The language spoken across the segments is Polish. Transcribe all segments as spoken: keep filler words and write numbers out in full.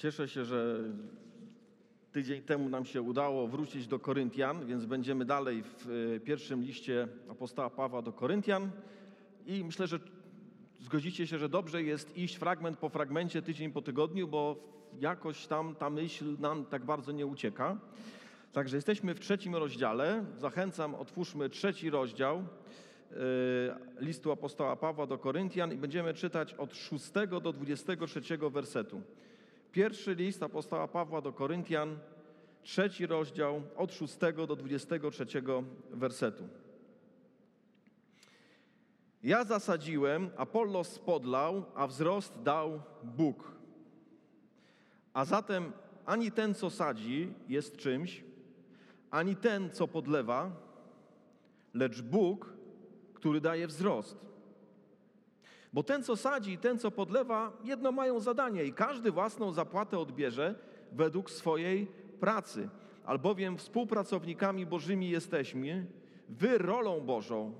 Cieszę się, że tydzień temu nam się udało wrócić do Koryntian, więc będziemy dalej w pierwszym liście apostoła Pawła do Koryntian i myślę, że zgodzicie się, że dobrze jest iść fragment po fragmencie, tydzień po tygodniu, bo jakoś tam ta myśl nam tak bardzo nie ucieka. Także jesteśmy w trzecim rozdziale. Zachęcam, otwórzmy trzeci rozdział listu apostoła Pawła do Koryntian i będziemy czytać od szóstego do dwudziestego trzeciego wersetu. Pierwszy list apostoła Pawła do Koryntian, trzeci rozdział, od szóstego do dwudziestego trzeciego wersetu. Ja zasadziłem, Apollos podlał, a wzrost dał Bóg. A zatem ani ten, co sadzi, jest czymś, ani ten, co podlewa, lecz Bóg, który daje wzrost. Bo ten, co sadzi i ten, co podlewa, jedno mają zadanie i każdy własną zapłatę odbierze według swojej pracy. Albowiem współpracownikami Bożymi jesteśmy, wy rolą Bożą,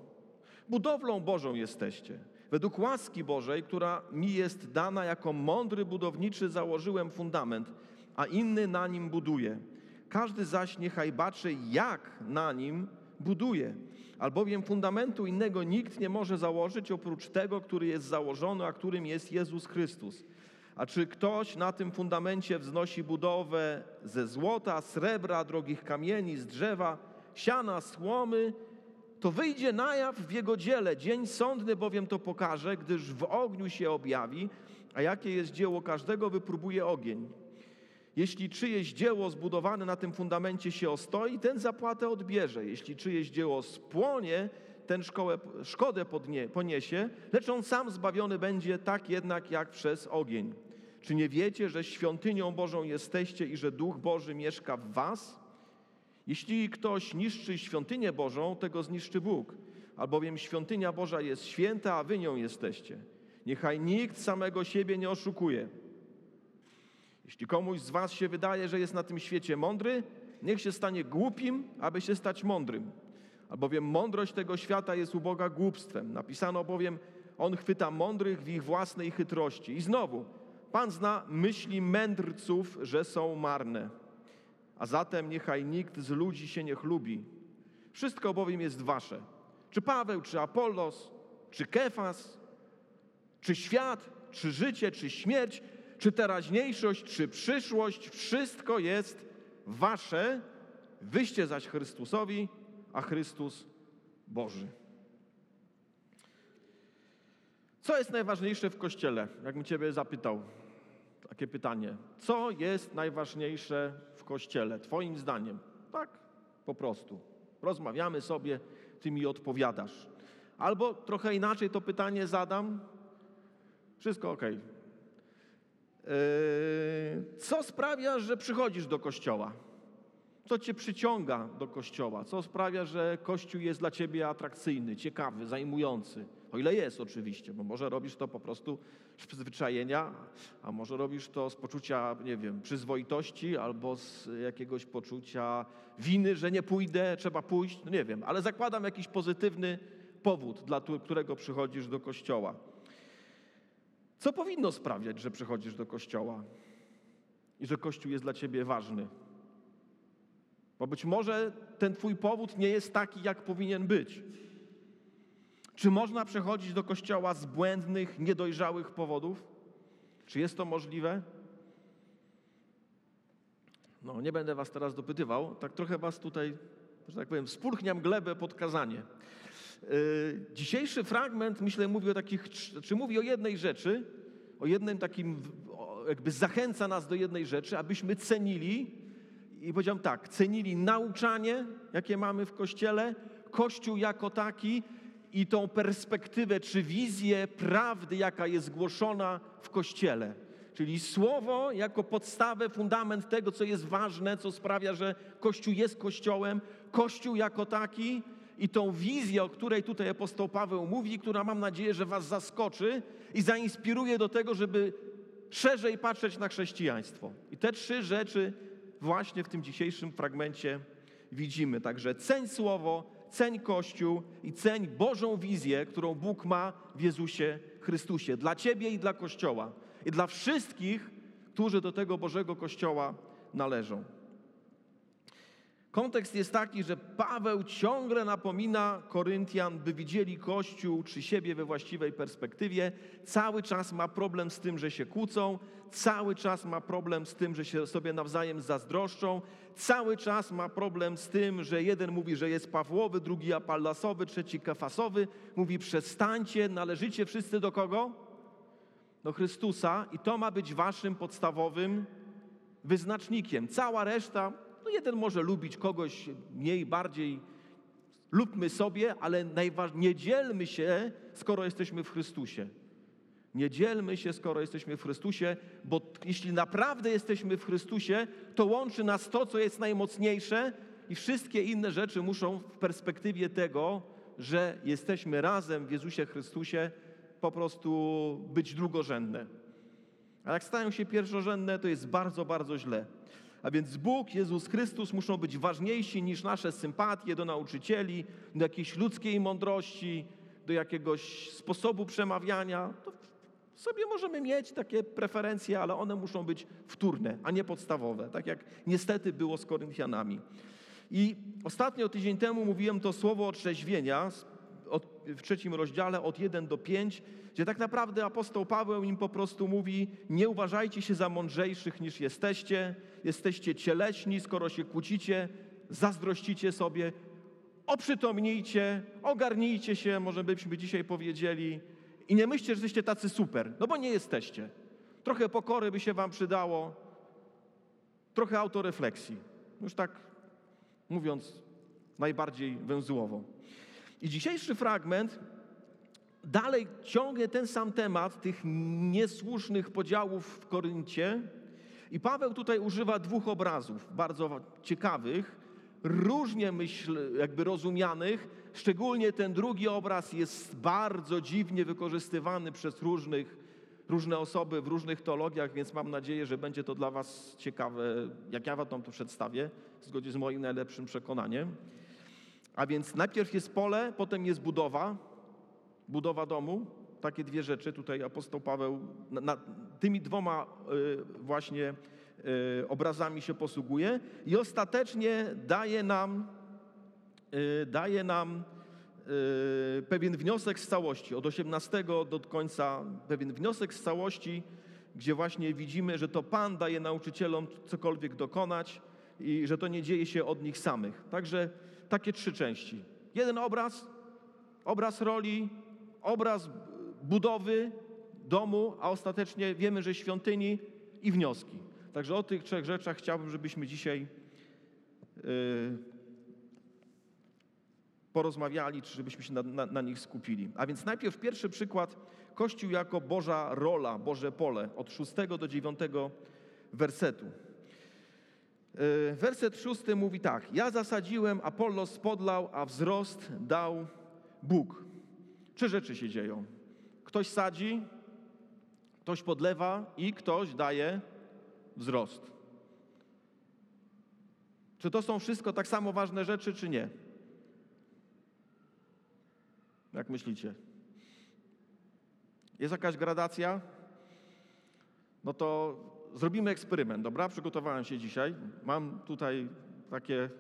budowlą Bożą jesteście. Według łaski Bożej, która mi jest dana, jako mądry budowniczy założyłem fundament, a inny na nim buduje. Każdy zaś niechaj baczy, jak na nim buduje. Albowiem fundamentu innego nikt nie może założyć oprócz tego, który jest założony, a którym jest Jezus Chrystus. A czy ktoś na tym fundamencie wznosi budowę ze złota, srebra, drogich kamieni, z drzewa, siana, słomy, to wyjdzie na jaw w jego dziele. Dzień sądny bowiem to pokaże, gdyż w ogniu się objawi, a jakie jest dzieło każdego, wypróbuje ogień. Jeśli czyjeś dzieło zbudowane na tym fundamencie się ostoi, ten zapłatę odbierze. Jeśli czyjeś dzieło spłonie, ten szkołę, szkodę podnie, poniesie, lecz on sam zbawiony będzie, tak jednak jak przez ogień. Czy nie wiecie, że świątynią Bożą jesteście i że Duch Boży mieszka w was? Jeśli ktoś niszczy świątynię Bożą, tego zniszczy Bóg, albowiem świątynia Boża jest święta, a wy nią jesteście. Niechaj nikt samego siebie nie oszukuje. Jeśli komuś z was się wydaje, że jest na tym świecie mądry, niech się stanie głupim, aby się stać mądrym. Albowiem mądrość tego świata jest uboga głupstwem. Napisano bowiem, on chwyta mądrych w ich własnej chytrości. I znowu, Pan zna myśli mędrców, że są marne. A zatem niechaj nikt z ludzi się nie chlubi. Wszystko bowiem jest wasze. Czy Paweł, czy Apollos, czy Kefas, czy świat, czy życie, czy śmierć, czy teraźniejszość, czy przyszłość, wszystko jest wasze, wyście zaś Chrystusowi, a Chrystus Boży. Co jest najważniejsze w Kościele? Jakbym Ciebie zapytał takie pytanie. Co jest najważniejsze w Kościele, Twoim zdaniem? Tak, po prostu. Rozmawiamy sobie, Ty mi odpowiadasz. Albo trochę inaczej to pytanie zadam. Wszystko okej. Okay. Co sprawia, że przychodzisz do Kościoła? Co Cię przyciąga do Kościoła? Co sprawia, że Kościół jest dla Ciebie atrakcyjny, ciekawy, zajmujący? O ile jest oczywiście, bo może robisz to po prostu z przyzwyczajenia, a może robisz to z poczucia, nie wiem, przyzwoitości albo z jakiegoś poczucia winy, że nie pójdę, trzeba pójść, no nie wiem. Ale zakładam jakiś pozytywny powód, dla którego przychodzisz do Kościoła. Co powinno sprawiać, że przychodzisz do Kościoła i że Kościół jest dla Ciebie ważny? Bo być może ten Twój powód nie jest taki, jak powinien być. Czy można przychodzić do Kościoła z błędnych, niedojrzałych powodów? Czy jest to możliwe? No, nie będę Was teraz dopytywał. Tak trochę Was tutaj, że tak powiem, spulchniam glebę pod kazanie. Dzisiejszy fragment, myślę, mówi o takich, czy mówi o jednej rzeczy, o jednym takim, jakby zachęca nas do jednej rzeczy, abyśmy cenili, i powiedziałem tak, cenili nauczanie, jakie mamy w Kościele, Kościół jako taki i tą perspektywę, czy wizję prawdy, jaka jest głoszona w Kościele. Czyli słowo jako podstawę, fundament tego, co jest ważne, co sprawia, że Kościół jest Kościołem, Kościół jako taki. I tą wizję, o której tutaj apostoł Paweł mówi, która mam nadzieję, że was zaskoczy i zainspiruje do tego, żeby szerzej patrzeć na chrześcijaństwo. I te trzy rzeczy właśnie w tym dzisiejszym fragmencie widzimy. Także ceń Słowo, ceń Kościół i ceń Bożą wizję, którą Bóg ma w Jezusie Chrystusie. Dla ciebie i dla Kościoła. I dla wszystkich, którzy do tego Bożego Kościoła należą. Kontekst jest taki, że Paweł ciągle napomina Koryntian, by widzieli Kościół czy siebie we właściwej perspektywie. Cały czas ma problem z tym, że się kłócą, cały czas ma problem z tym, że się sobie nawzajem zazdroszczą, cały czas ma problem z tym, że jeden mówi, że jest Pawłowy, drugi Apollosowy, trzeci Kefasowy. Mówi: przestańcie, należycie wszyscy do kogo? Do Chrystusa i to ma być waszym podstawowym wyznacznikiem. Cała reszta... No jeden może lubić kogoś mniej, bardziej, lubmy sobie, ale nie dzielmy się, skoro jesteśmy w Chrystusie. Nie dzielmy się, skoro jesteśmy w Chrystusie, bo jeśli naprawdę jesteśmy w Chrystusie, to łączy nas to, co jest najmocniejsze i wszystkie inne rzeczy muszą w perspektywie tego, że jesteśmy razem w Jezusie Chrystusie, po prostu być drugorzędne. A jak stają się pierwszorzędne, to jest bardzo, bardzo źle. A więc Bóg, Jezus Chrystus muszą być ważniejsi niż nasze sympatie do nauczycieli, do jakiejś ludzkiej mądrości, do jakiegoś sposobu przemawiania. To sobie możemy mieć takie preferencje, ale one muszą być wtórne, a nie podstawowe, tak jak niestety było z Koryntianami. I ostatnio tydzień temu mówiłem to słowo otrzeźwienia od, w trzecim rozdziale od jeden do pięciu, gdzie tak naprawdę apostoł Paweł im po prostu mówi: nie uważajcie się za mądrzejszych niż jesteście, jesteście cieleśni, skoro się kłócicie, zazdrościcie sobie, oprzytomnijcie, ogarnijcie się, może byśmy dzisiaj powiedzieli, i nie myślcie, że jesteście tacy super, no bo nie jesteście. Trochę pokory by się wam przydało, trochę autorefleksji, już tak mówiąc najbardziej węzłowo. I dzisiejszy fragment dalej ciągnie ten sam temat tych niesłusznych podziałów w Koryncie i Paweł tutaj używa dwóch obrazów bardzo ciekawych, różnie myśl, jakby rozumianych, szczególnie ten drugi obraz jest bardzo dziwnie wykorzystywany przez różnych, różne osoby w różnych teologiach, więc mam nadzieję, że będzie to dla was ciekawe, jak ja wam to przedstawię, w zgodzie z moim najlepszym przekonaniem. A więc najpierw jest pole, potem jest budowa, budowa domu. Takie dwie rzeczy tutaj apostoł Paweł na, na, tymi dwoma y, właśnie y, obrazami się posługuje i ostatecznie daje nam, y, daje nam y, pewien wniosek z całości. Od osiemnastego do końca pewien wniosek z całości, gdzie właśnie widzimy, że to Pan daje nauczycielom cokolwiek dokonać i że to nie dzieje się od nich samych. Także takie trzy części. Jeden obraz, obraz roli, obraz budowy domu, a ostatecznie wiemy, że świątyni i wnioski. Także o tych trzech rzeczach chciałbym, żebyśmy dzisiaj yy, porozmawiali, czy żebyśmy się na, na, na nich skupili. A więc najpierw pierwszy przykład, Kościół jako Boża rola, Boże pole, od szóstego do dziewiątego wersetu. Werset szósty mówi tak: ja zasadziłem, Apollos podlał, a wzrost dał Bóg. Trzy rzeczy się dzieją. Ktoś sadzi, ktoś podlewa i ktoś daje wzrost. Czy to są wszystko tak samo ważne rzeczy, czy nie? Jak myślicie? Jest jakaś gradacja? No to... Zrobimy eksperyment, dobra? Przygotowałem się dzisiaj. Mam tutaj takie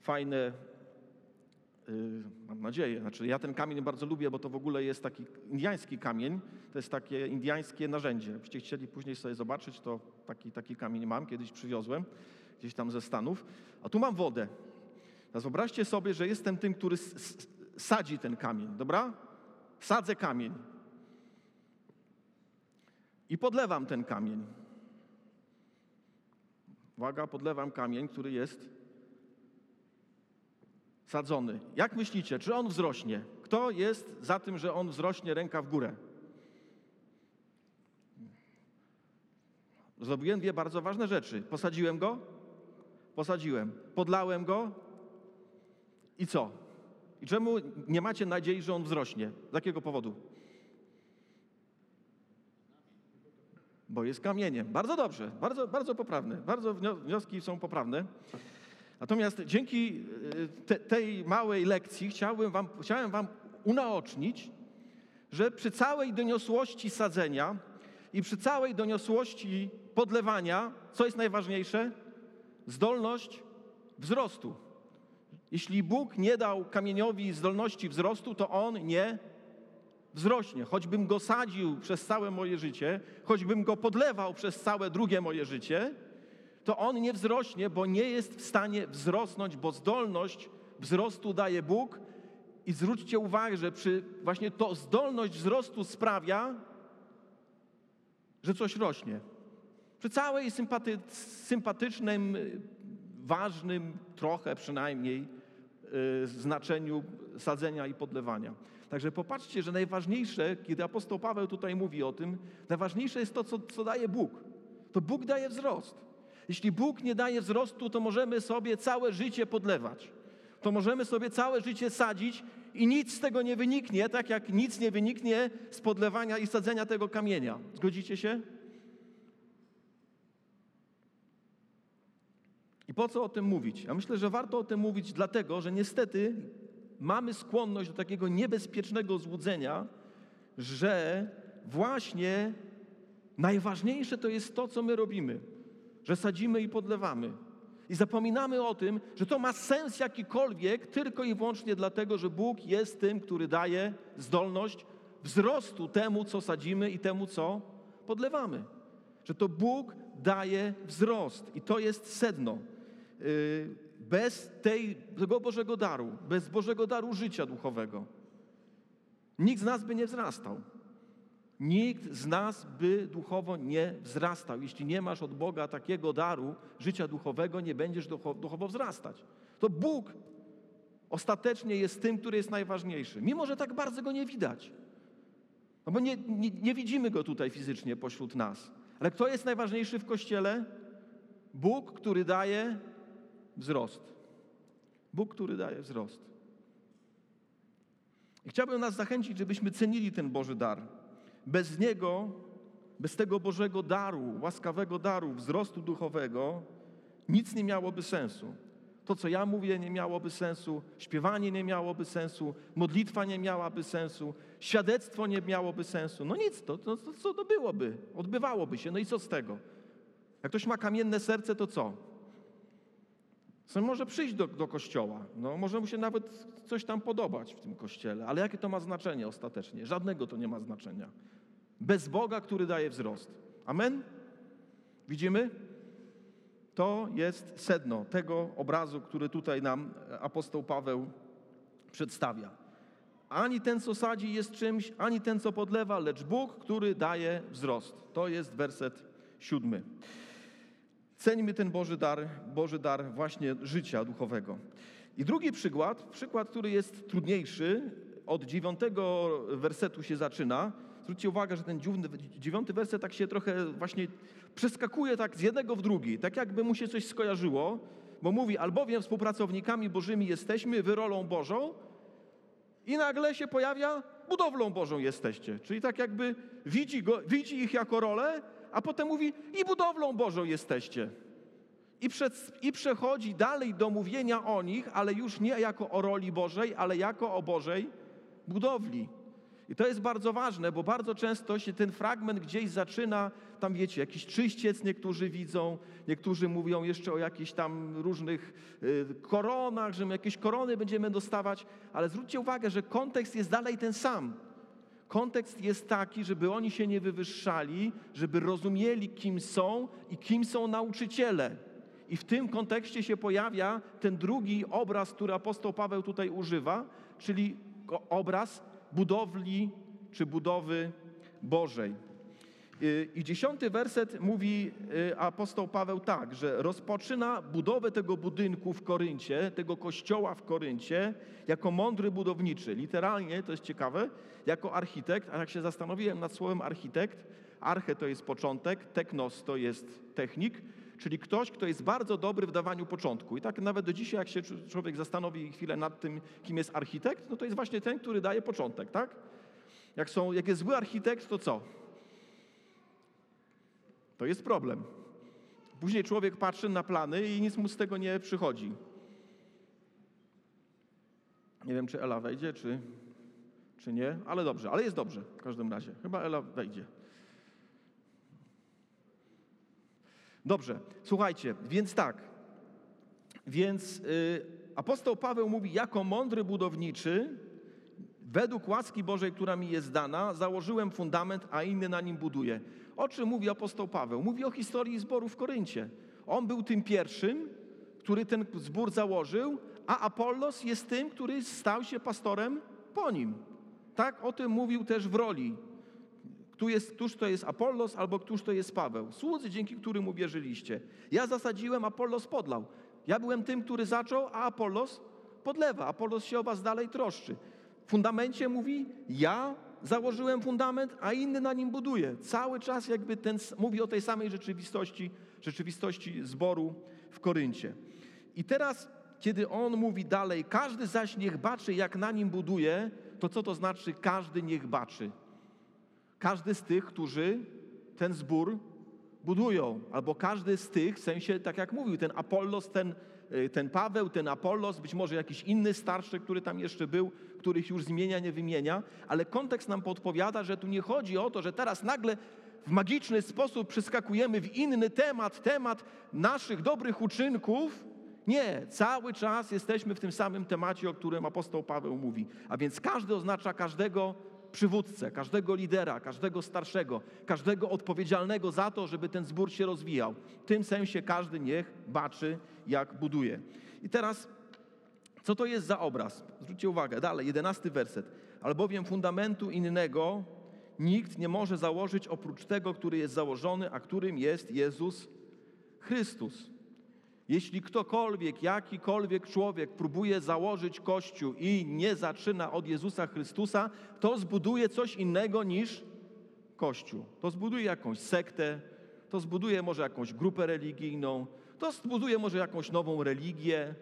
fajne, yy, mam nadzieję, znaczy ja ten kamień bardzo lubię, bo to w ogóle jest taki indyjski kamień, to jest takie indyjskie narzędzie. Jakbyście chcieli później sobie zobaczyć, to taki, taki kamień mam, kiedyś przywiozłem, gdzieś tam ze Stanów. A tu mam wodę. Teraz wyobraźcie sobie, że jestem tym, który sadzi ten kamień, dobra? Sadzę kamień i podlewam ten kamień. Uwaga, podlewam kamień, który jest sadzony. Jak myślicie, czy on wzrośnie? Kto jest za tym, że on wzrośnie, ręka w górę? Zrobiłem dwie bardzo ważne rzeczy. Posadziłem go? Posadziłem. Podlałem go? I co? I czemu nie macie nadziei, że on wzrośnie? Z jakiego powodu? Bo jest kamieniem. Bardzo dobrze, bardzo, bardzo poprawne. Bardzo wnioski są poprawne. Natomiast dzięki te, tej małej lekcji chciałem wam, chciałem wam unaocznić, że przy całej doniosłości sadzenia I przy całej doniosłości podlewania, co jest najważniejsze? Zdolność wzrostu. Jeśli Bóg nie dał kamieniowi zdolności wzrostu, to on nie wzrośnie. Choćbym go sadził przez całe moje życie, choćbym go podlewał przez całe drugie moje życie, to on nie wzrośnie, bo nie jest w stanie wzrosnąć, bo zdolność wzrostu daje Bóg. I zwróćcie uwagę, że przy właśnie to zdolność wzrostu sprawia, że coś rośnie. Przy całej sympaty, sympatycznym, ważnym, trochę przynajmniej, yy, znaczeniu sadzenia i podlewania. Także popatrzcie, że najważniejsze, kiedy apostoł Paweł tutaj mówi o tym, najważniejsze jest to, co, co daje Bóg. To Bóg daje wzrost. Jeśli Bóg nie daje wzrostu, to możemy sobie całe życie podlewać. To możemy sobie całe życie sadzić i nic z tego nie wyniknie, tak jak nic nie wyniknie z podlewania i sadzenia tego kamienia. Zgodzicie się? I po co o tym mówić? Ja myślę, że warto o tym mówić dlatego, że niestety mamy skłonność do takiego niebezpiecznego złudzenia, że właśnie najważniejsze to jest to, co my robimy, że sadzimy i podlewamy. I zapominamy o tym, że to ma sens jakikolwiek tylko i wyłącznie dlatego, że Bóg jest tym, który daje zdolność wzrostu temu, co sadzimy i temu, co podlewamy. Że to Bóg daje wzrost i to jest sedno. Bez tej, tego Bożego daru, bez Bożego daru życia duchowego nikt z nas by nie wzrastał. Nikt z nas by duchowo nie wzrastał. Jeśli nie masz od Boga takiego daru życia duchowego, nie będziesz duchowo wzrastać. To Bóg ostatecznie jest tym, który jest najważniejszy. Mimo, że tak bardzo Go nie widać. No bo nie, nie, nie widzimy Go tutaj fizycznie pośród nas. Ale kto jest najważniejszy w Kościele? Bóg, który daje wzrost. Bóg, który daje wzrost. I chciałbym nas zachęcić, żebyśmy cenili ten Boży dar. Bez Niego, bez tego Bożego daru, łaskawego daru, wzrostu duchowego, nic nie miałoby sensu. To, co ja mówię, nie miałoby sensu, śpiewanie nie miałoby sensu, modlitwa nie miałaby sensu, świadectwo nie miałoby sensu. No nic, to, to, to co to byłoby? Odbywałoby się, no i co z tego? Jak ktoś ma kamienne serce, to co? Co może przyjść do, do kościoła, no, może mu się nawet coś tam podobać w tym kościele, ale jakie to ma znaczenie ostatecznie? Żadnego to nie ma znaczenia. Bez Boga, który daje wzrost. Amen? Widzimy? To jest sedno tego obrazu, który tutaj nam apostoł Paweł przedstawia. Ani ten, co sadzi, jest czymś, ani ten, co podlewa, lecz Bóg, który daje wzrost. To jest werset siódmy. Ceńmy ten Boży dar, Boży dar właśnie życia duchowego. I drugi przykład, przykład, który jest trudniejszy, od dziewiątego wersetu się zaczyna. Zwróćcie uwagę, że ten dziewiąty werset tak się trochę właśnie przeskakuje tak z jednego w drugi, tak jakby mu się coś skojarzyło, bo mówi, albowiem współpracownikami Bożymi jesteśmy, wy rolą Bożą, i nagle się pojawia, budowlą Bożą jesteście. Czyli tak jakby widzi, go, widzi ich jako rolę, a potem mówi, i budowlą Bożą jesteście. I, przed, I przechodzi dalej do mówienia o nich, ale już nie jako o roli Bożej, ale jako o Bożej budowli. I to jest bardzo ważne, bo bardzo często się ten fragment gdzieś zaczyna, tam wiecie, jakiś czyściec niektórzy widzą, niektórzy mówią jeszcze o jakichś tam różnych koronach, że my jakieś korony będziemy dostawać, ale zwróćcie uwagę, że kontekst jest dalej ten sam. Kontekst jest taki, żeby oni się nie wywyższali, żeby rozumieli, kim są i kim są nauczyciele. I w tym kontekście się pojawia ten drugi obraz, który apostoł Paweł tutaj używa, czyli obraz budowli czy budowy Bożej. I dziesiąty werset mówi apostoł Paweł tak, że rozpoczyna budowę tego budynku w Koryncie, tego kościoła w Koryncie, jako mądry budowniczy. Literalnie, to jest ciekawe, jako architekt, a jak się zastanowiłem nad słowem architekt, arche to jest początek, teknos to jest technik, czyli ktoś, kto jest bardzo dobry w dawaniu początku. I tak nawet do dzisiaj, jak się człowiek zastanowi chwilę nad tym, kim jest architekt, no to jest właśnie ten, który daje początek, tak? Jak są, jak jest zły architekt, to co? To jest problem. Później człowiek patrzy na plany i nic mu z tego nie przychodzi. Nie wiem, czy Ela wejdzie, czy, czy nie, ale dobrze, ale jest dobrze w każdym razie. Chyba Ela wejdzie. Dobrze, słuchajcie, więc tak. Więc yy, apostoł Paweł mówi, jako mądry budowniczy, według łaski Bożej, która mi jest dana, założyłem fundament, a inny na nim buduje. O czym mówi apostoł Paweł? Mówi o historii zboru w Koryncie. On był tym pierwszym, który ten zbór założył, a Apollos jest tym, który stał się pastorem po nim. Tak o tym mówił też w roli. Tu jest, któż to jest Apollos, albo któż to jest Paweł. Słudzy, dzięki którym uwierzyliście. Ja zasadziłem, Apollos podlał. Ja byłem tym, który zaczął, a Apollos podlewa. Apollos się o was dalej troszczy. W fundamencie mówi, ja założyłem fundament, a inny na nim buduje. Cały czas jakby ten, mówi o tej samej rzeczywistości, rzeczywistości zboru w Koryncie. I teraz, kiedy on mówi dalej, każdy zaś niech baczy, jak na nim buduje, to co to znaczy każdy niech baczy? Każdy z tych, którzy ten zbór budują. Albo każdy z tych, w sensie, tak jak mówił, ten Apollos, ten, ten Paweł, ten Apollos, być może jakiś inny starszy, który tam jeszcze był, których już z imienia nie wymienia, ale kontekst nam podpowiada, że tu nie chodzi o to, że teraz nagle w magiczny sposób przeskakujemy w inny temat, temat naszych dobrych uczynków. Nie, cały czas jesteśmy w tym samym temacie, o którym apostoł Paweł mówi. A więc każdy oznacza każdego przywódcę, każdego lidera, każdego starszego, każdego odpowiedzialnego za to, żeby ten zbór się rozwijał. W tym sensie każdy niech baczy, jak buduje. I teraz, co to jest za obraz? Zwróćcie uwagę, dalej, jedenasty werset. Albowiem fundamentu innego nikt nie może założyć oprócz tego, który jest założony, a którym jest Jezus Chrystus. Jeśli ktokolwiek, jakikolwiek człowiek próbuje założyć Kościół i nie zaczyna od Jezusa Chrystusa, to zbuduje coś innego niż Kościół. To zbuduje jakąś sektę, to zbuduje może jakąś grupę religijną, to zbuduje może jakąś nową religię,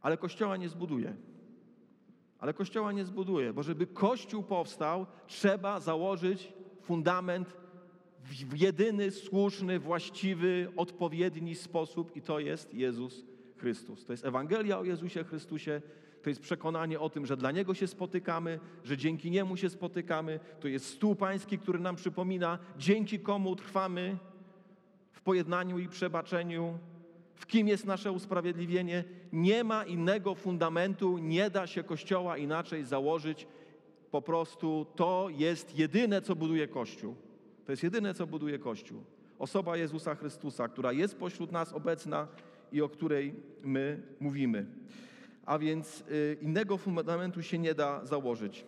ale Kościoła nie zbuduje. Ale Kościoła nie zbuduje, bo żeby Kościół powstał, trzeba założyć fundament w jedyny, słuszny, właściwy, odpowiedni sposób i to jest Jezus Chrystus. To jest Ewangelia o Jezusie Chrystusie, to jest przekonanie o tym, że dla Niego się spotykamy, że dzięki Niemu się spotykamy, to jest stół pański, który nam przypomina, dzięki komu trwamy w pojednaniu i przebaczeniu, w kim jest nasze usprawiedliwienie. Nie ma innego fundamentu, nie da się Kościoła inaczej założyć. Po prostu to jest jedyne, co buduje Kościół. To jest jedyne, co buduje Kościół. Osoba Jezusa Chrystusa, która jest pośród nas obecna i o której my mówimy. A więc innego fundamentu się nie da założyć.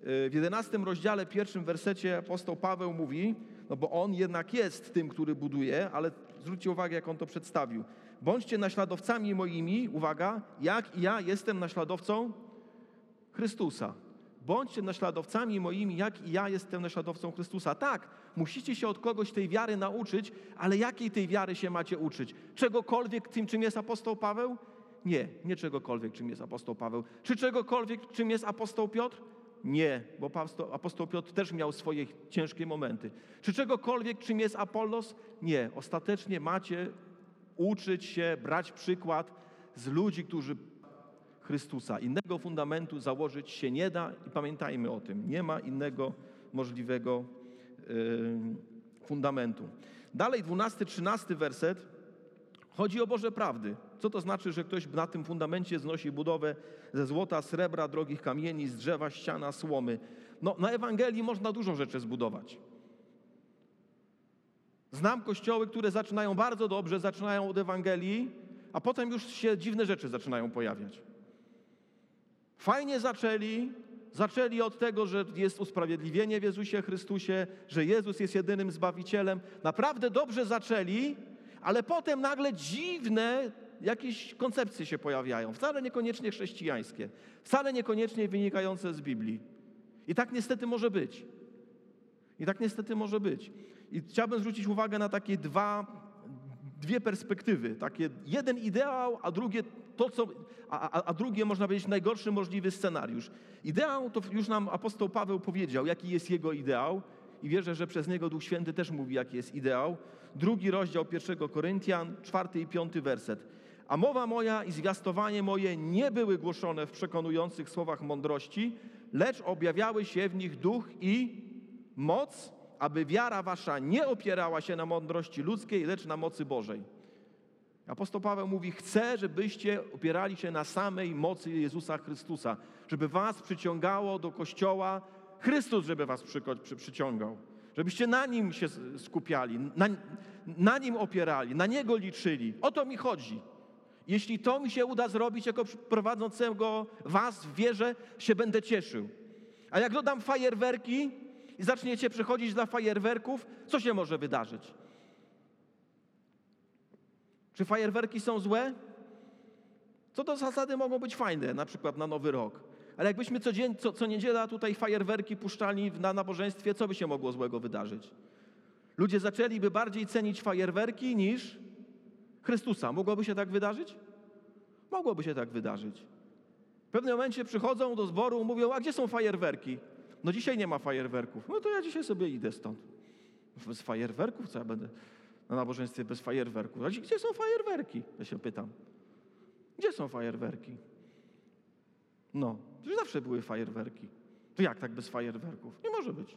W jedenastym rozdziale, pierwszym wersecie apostoł Paweł mówi, no bo on jednak jest tym, który buduje, ale zwróćcie uwagę, jak on to przedstawił. Bądźcie naśladowcami moimi, uwaga, jak i ja jestem naśladowcą Chrystusa. Bądźcie naśladowcami moimi, jak i ja jestem naśladowcą Chrystusa. Tak, musicie się od kogoś tej wiary nauczyć, ale jakiej tej wiary się macie uczyć? Czegokolwiek tym, czym jest apostoł Paweł? Nie, nie czegokolwiek, czym jest apostoł Paweł. Czy czegokolwiek, czym jest apostoł Piotr? Nie, bo apostoł Piotr też miał swoje ciężkie momenty. Czy czegokolwiek, czym jest Apollos? Nie, ostatecznie macie uczyć się, brać przykład z ludzi, którzy Chrystusa. Innego fundamentu założyć się nie da i pamiętajmy o tym. Nie ma innego możliwego yy, fundamentu. Dalej dwunasty, trzynasty werset. Chodzi o Boże prawdy. Co to znaczy, że ktoś na tym fundamencie znosi budowę ze złota, srebra, drogich kamieni, z drzewa, ściana, słomy? No, na Ewangelii można dużo rzeczy zbudować. Znam kościoły, które zaczynają bardzo dobrze, zaczynają od Ewangelii, a potem już się dziwne rzeczy zaczynają pojawiać. Fajnie zaczęli, zaczęli od tego, że jest usprawiedliwienie w Jezusie Chrystusie, że Jezus jest jedynym Zbawicielem. Naprawdę dobrze zaczęli, ale potem nagle dziwne jakieś koncepcje się pojawiają, wcale niekoniecznie chrześcijańskie, wcale niekoniecznie wynikające z Biblii. I tak niestety może być. I tak niestety może być. I chciałbym zwrócić uwagę na takie dwa, dwie perspektywy. Takie jeden ideał, a drugie to, co, a, a drugie, można powiedzieć, najgorszy możliwy scenariusz. Ideał to już nam apostoł Paweł powiedział, jaki jest jego ideał i wierzę, że przez niego Duch Święty też mówi, jaki jest ideał. Drugi rozdział pierwszego Koryntian, czwarty i piąty werset. A mowa moja i zwiastowanie moje nie były głoszone w przekonujących słowach mądrości, lecz objawiały się w nich duch i moc, aby wiara wasza nie opierała się na mądrości ludzkiej, lecz na mocy Bożej. Apostoł Paweł mówi, chcę, żebyście opierali się na samej mocy Jezusa Chrystusa, żeby was przyciągało do Kościoła, Chrystus, żeby was przy, przy, przyciągał, żebyście na Nim się skupiali, na, na Nim opierali, na Niego liczyli. O to mi chodzi. Jeśli to mi się uda zrobić, jako prowadzącego was w wierze, się będę cieszył. A jak dodam fajerwerki i zaczniecie przychodzić dla fajerwerków, co się może wydarzyć? Czy fajerwerki są złe? Co do zasady mogą być fajne, na przykład na Nowy Rok. Ale jakbyśmy co, dzień, co, co niedziela tutaj fajerwerki puszczali na nabożeństwie, co by się mogło złego wydarzyć? Ludzie zaczęliby bardziej cenić fajerwerki niż Chrystusa. Mogłoby się tak wydarzyć? Mogłoby się tak wydarzyć. W pewnym momencie przychodzą do zboru, mówią, a gdzie są fajerwerki? No dzisiaj nie ma fajerwerków. No to ja dzisiaj sobie idę stąd. Bez fajerwerków? Co ja będę na nabożeństwie bez fajerwerków? A gdzie są fajerwerki? Ja się pytam. Gdzie są fajerwerki? No, przecież zawsze były fajerwerki. To jak tak bez fajerwerków? Nie może być.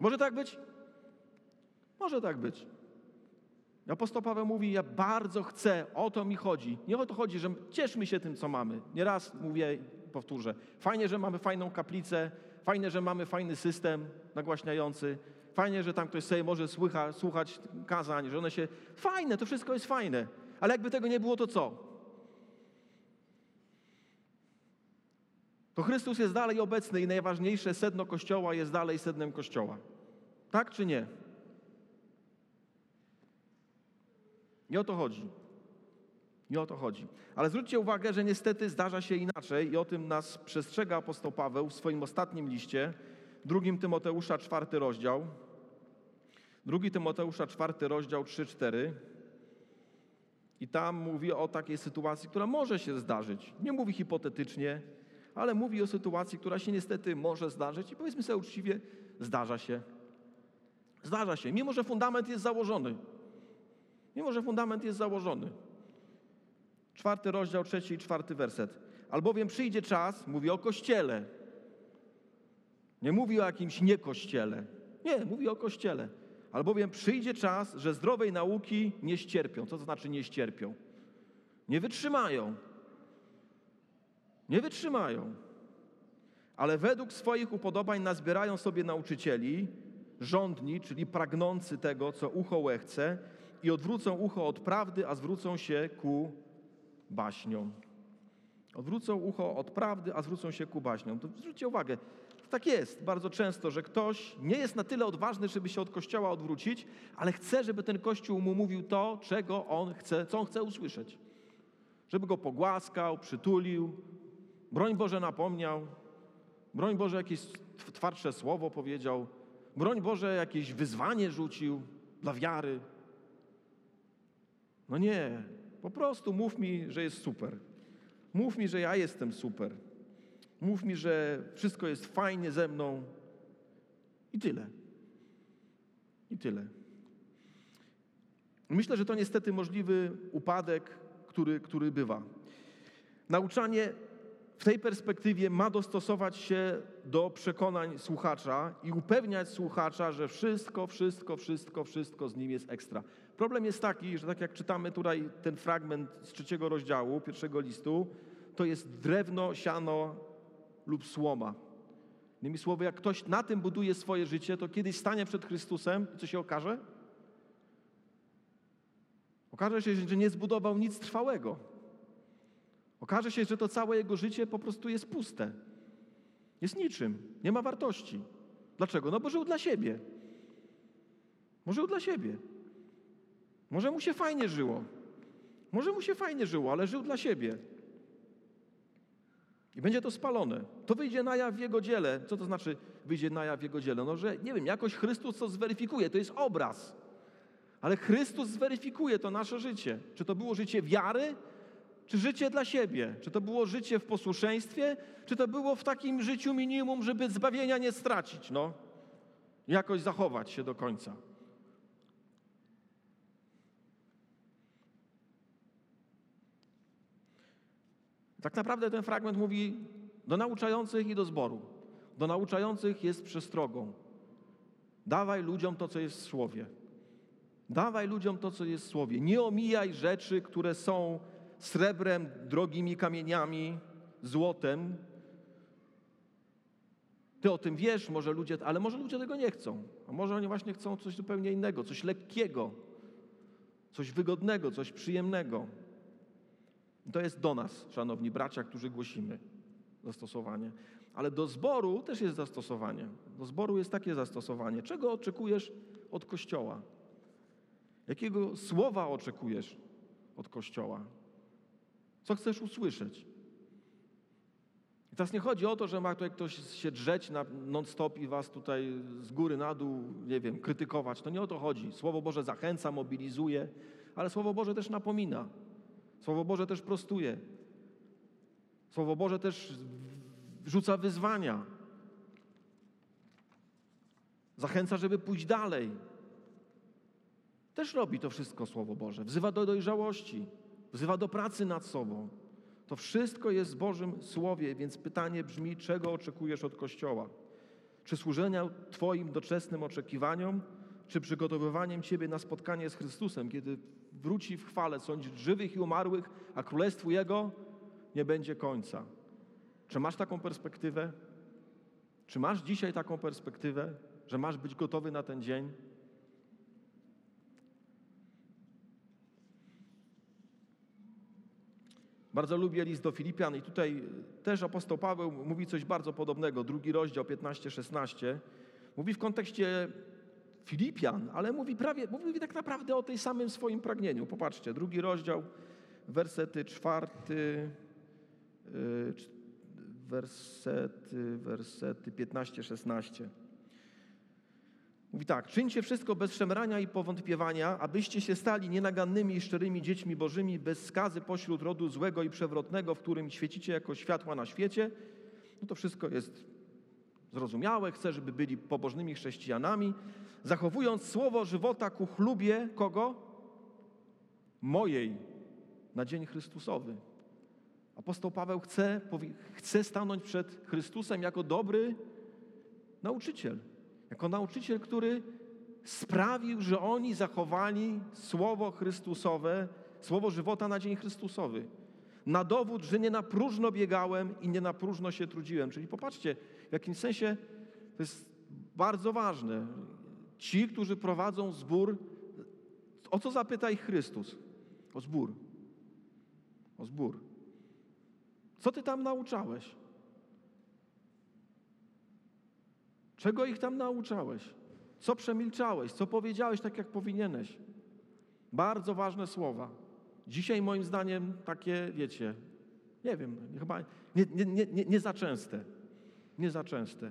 Może tak być? Może tak być. Apostoł Paweł mówi, ja bardzo chcę, o to mi chodzi. Nie o to chodzi, że cieszmy się tym, co mamy. Nieraz mówię, powtórzę, fajnie, że mamy fajną kaplicę, fajnie, że mamy fajny system nagłaśniający, fajnie, że tam ktoś sobie może słucha, słuchać kazań, że one się... Fajne, to wszystko jest fajne, ale jakby tego nie było, to co? To Chrystus jest dalej obecny i najważniejsze sedno Kościoła jest dalej sednem Kościoła. Tak czy nie? Nie o to chodzi. Nie o to chodzi. Ale zwróćcie uwagę, że niestety zdarza się inaczej i o tym nas przestrzega apostoł Paweł w swoim ostatnim liście, drugim Tymoteusza, czwarty rozdział. Drugi Tymoteusza, czwarty rozdział, trzy cztery. I tam mówi o takiej sytuacji, która może się zdarzyć. Nie mówi hipotetycznie, ale mówi o sytuacji, która się niestety może zdarzyć i powiedzmy sobie uczciwie, zdarza się. Zdarza się, mimo że fundament jest założony. Mimo że fundament jest założony. Czwarty rozdział, trzeci i czwarty werset. Albowiem przyjdzie czas, mówi o Kościele. Nie mówi o jakimś niekościele. Nie, mówi o Kościele. Albowiem przyjdzie czas, że zdrowej nauki nie ścierpią. Co to znaczy nie ścierpią? Nie wytrzymają. Nie wytrzymają. Ale według swoich upodobań nazbierają sobie nauczycieli, żądni, czyli pragnący tego, co ucho łechce, i odwrócą ucho od prawdy, a zwrócą się ku baśniom. Odwrócą ucho od prawdy, a zwrócą się ku baśniom. To zwróćcie uwagę, tak jest bardzo często, że ktoś nie jest na tyle odważny, żeby się od Kościoła odwrócić, ale chce, żeby ten Kościół mu mówił to, czego on chce, co on chce usłyszeć. Żeby go pogłaskał, przytulił, broń Boże napomniał, broń Boże jakieś twardsze słowo powiedział, broń Boże jakieś wyzwanie rzucił dla wiary. No nie, po prostu mów mi, że jest super. Mów mi, że ja jestem super. Mów mi, że wszystko jest fajnie ze mną. I tyle. I tyle. Myślę, że to niestety możliwy upadek, który, który bywa. Nauczanie w tej perspektywie ma dostosować się do przekonań słuchacza i upewniać słuchacza, że wszystko, wszystko, wszystko, wszystko z nim jest ekstra. Problem jest taki, że tak jak czytamy tutaj ten fragment z trzeciego rozdziału, pierwszego listu, to jest drewno, siano lub słoma. Innymi słowy, jak ktoś na tym buduje swoje życie, to kiedyś stanie przed Chrystusem i co się okaże? Okaże się, że nie zbudował nic trwałego. Okaże się, że to całe jego życie po prostu jest puste. Jest niczym, nie ma wartości. Dlaczego? No bo żył dla siebie. Bo żył dla siebie. Może mu się fajnie żyło. Może mu się fajnie żyło, ale żył dla siebie. I będzie to spalone. To wyjdzie na jaw w jego dziele. Co to znaczy wyjdzie na jaw w jego dziele? No, że nie wiem, jakoś Chrystus to zweryfikuje. To jest obraz. Ale Chrystus zweryfikuje to nasze życie. Czy to było życie wiary? Czy życie dla siebie? Czy to było życie w posłuszeństwie? Czy to było w takim życiu minimum, żeby zbawienia nie stracić? No, jakoś zachować się do końca. Tak naprawdę ten fragment mówi do nauczających i do zboru. Do nauczających jest przestrogą. Dawaj ludziom to, co jest w Słowie. Dawaj ludziom to, co jest w Słowie. Nie omijaj rzeczy, które są srebrem, drogimi kamieniami, złotem. Ty o tym wiesz, może ludzie, ale może ludzie tego nie chcą. A może oni właśnie chcą coś zupełnie innego, coś lekkiego, coś wygodnego, coś przyjemnego. I to jest do nas, szanowni bracia, którzy głosimy zastosowanie. Ale do zboru też jest zastosowanie. Do zboru jest takie zastosowanie. Czego oczekujesz od Kościoła? Jakiego słowa oczekujesz od Kościoła? Co chcesz usłyszeć? I teraz nie chodzi o to, że ma tutaj ktoś się drzeć na non-stop i was tutaj z góry na dół, nie wiem, krytykować. To nie o to chodzi. Słowo Boże zachęca, mobilizuje, ale Słowo Boże też napomina. Słowo Boże też prostuje. Słowo Boże też rzuca wyzwania. Zachęca, żeby pójść dalej. Też robi to wszystko Słowo Boże. Wzywa do dojrzałości. Wzywa do pracy nad sobą. To wszystko jest w Bożym Słowie, więc pytanie brzmi, czego oczekujesz od Kościoła? Czy służenia Twoim doczesnym oczekiwaniom, czy przygotowywaniem Ciebie na spotkanie z Chrystusem, kiedy wróci w chwale, sądzić żywych i umarłych, a królestwu Jego nie będzie końca? Czy masz taką perspektywę? Czy masz dzisiaj taką perspektywę, że masz być gotowy na ten dzień? Bardzo lubię list do Filipian i tutaj też apostoł Paweł mówi coś bardzo podobnego. Drugi rozdział, piętnaście szesnaście. Mówi w kontekście Filipian, ale mówi prawie, mówi tak naprawdę o tej samym swoim pragnieniu. Popatrzcie, drugi rozdział, wersety czwarty, wersety, wersety piętnaście szesnaście. Mówi tak, czyńcie wszystko bez szemrania i powątpiewania, abyście się stali nienagannymi i szczerymi dziećmi bożymi, bez skazy pośród rodu złego i przewrotnego, w którym świecicie jako światła na świecie. No to wszystko jest zrozumiałe, chcę, żeby byli pobożnymi chrześcijanami, zachowując słowo żywota ku chlubie kogo? Mojej, na dzień Chrystusowy. Apostoł Paweł chce, chce stanąć przed Chrystusem jako dobry nauczyciel. Jako nauczyciel, który sprawił, że oni zachowali słowo Chrystusowe, słowo żywota na dzień Chrystusowy. Na dowód, że nie na próżno biegałem i nie na próżno się trudziłem. Czyli popatrzcie, w jakimś sensie to jest bardzo ważne. Ci, którzy prowadzą zbór, o co zapyta ich Chrystus? O zbór. O zbór. Co ty tam nauczałeś? Czego ich tam nauczałeś? Co przemilczałeś? Co powiedziałeś tak, jak powinieneś? Bardzo ważne słowa. Dzisiaj moim zdaniem takie, wiecie, nie wiem, chyba nie, nie, nie, nie za częste. Nie za częste.